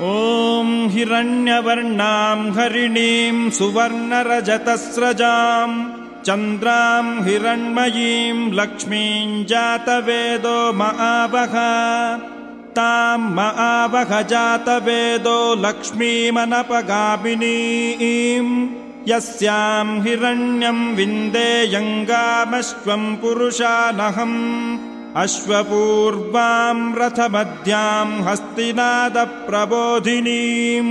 ॐ हिरण्यवर्णां हरिणीं सुवर्णरजतस्रजां चन्द्रां हिरण्मयीं लक्ष्मीं जातवेदो महावह तां महावह जातवेदो लक्ष्मीमनपगामिनीं यस्यां हिरण्यं विन्दे यङ्गामश्वं पुरुषानहम् अश्वपूर्वां रथमध्यां हस्तिनादप्रबोधिनीं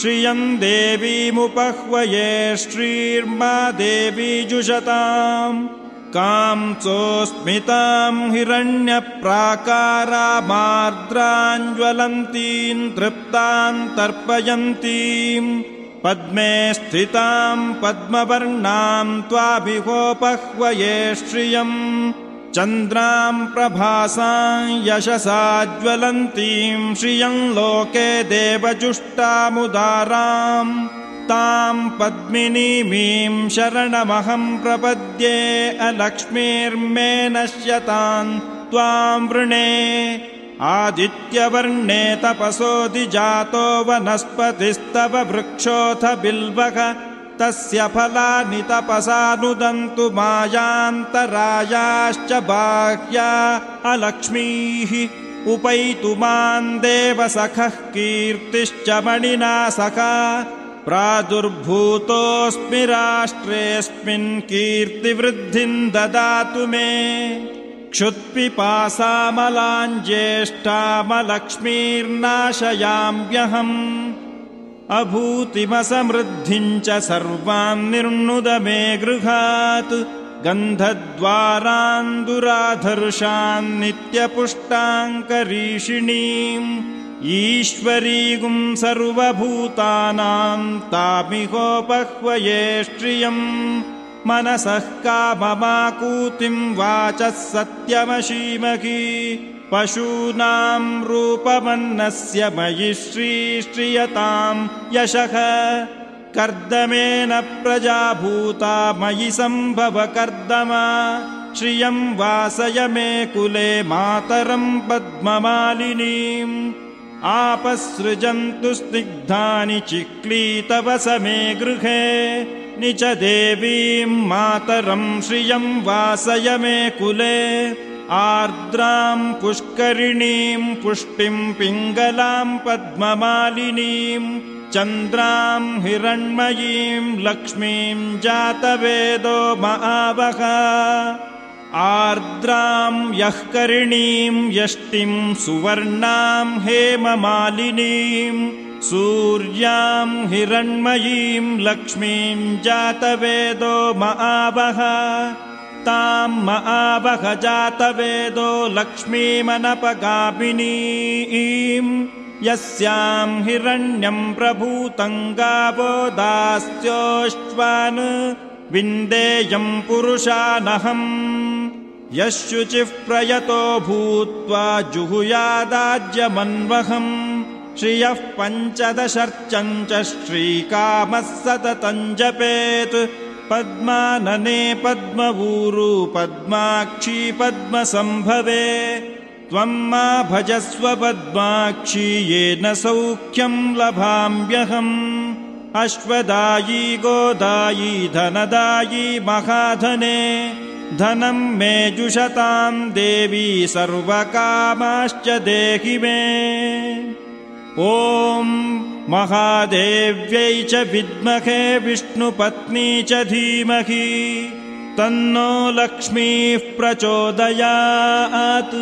श्रियं देवीमुपह्वये श्रीर्मा देवी जुषतां कां सोऽस्मितां हिरण्यप्राकारामार्द्राञ्ज्वलन्तीं तृप्तां तर्पयन्तीं पद्मे स्थितां पद्मवर्णां त्वाभिहोपह्वये श्रियम् चन्द्रां प्रभासां यशसाज्ज्वलन्तीं श्रियं लोके देवजुष्टामुदारां तां पद्मिनीमीं शरणमहं प्रपद्ये अलक्ष्मीर्मे नश्यतां त्वां वृणे आदित्यवर्णे तपसोऽधिजातो वनस्पतिस्तव वृक्षोऽथ बिल्वः तस्य फलानि तपसा नुदन्तु मायान्तरायाश्च बाह्या अलक्ष्मीः उपैतु मां देवसखः कीर्तिश्च मणिना सखा प्रादुर्भूतोऽस्मि राष्ट्रेऽस्मिन् कीर्तिवृद्धिं ददातु मे क्षुत्पिपासामलाञ्ज्येष्ठामलक्ष्मीर्नाशयाम्यहम् अभूतिमसमृद्धिञ्च सर्वां निर्नुद मे गृहात् गन्धद्वारां दुराधर्षां नित्यपुष्टाङ्करीषिणीं ईश्वरीगुं सर्वभूतानां तामिहोपह्वये श्रियं मनसः काममाकूतिं वाचः सत्यमशीमहि पशूनां रूपमन्नस्य मयि श्रीश्रियतां यशः कर्दमेन प्रजाभूता मयि सम्भव कर्दमा श्रियं वासय मे कुले मातरं पद्ममालिनीम् आपसृजन्तु स्निग्धानि चिक्लीतवस मे गृहे निच देवीं मातरं श्रियं वासय मे कुले आर्द्रां पुष्करिणीं पुष्टिं पिङ्गलां पद्ममालिनीं चन्द्रां हिरण्मयीं लक्ष्मीं जातवेदो महावह आर्द्रां यःकरिणीं यष्टिं सुवर्णां हेममालिनीं सूर्यां हिरण्मयीं लक्ष्मीं जातवेदो महावह तां महावह जातवेदो लक्ष्मीमनपगामिनीं यस्यां हिरण्यं प्रभूतं गावो दास्योऽश्वान् विन्देयं पुरुषानहम् यः शुचिः प्रयतो भूत्वा जुहुयादाज्यमन्वहम् श्रियः पञ्चदशर्चं च श्रीकामः सततं जपेत् पद्मानने पद्मवूरु पद्माक्षी पद्मसंभवे त्वं मा भजस्व पद्माक्षी येन सौख्यं लभाम्यहम् अश्वदायी गोदायी धनदायी महाधने धनं मे जुषतां देवी सर्वकामाश्च देहि मे ॐ महादेव्यै च विद्महे विष्णुपत्नी च धीमहि तन्नो लक्ष्मीः प्रचोदयात्।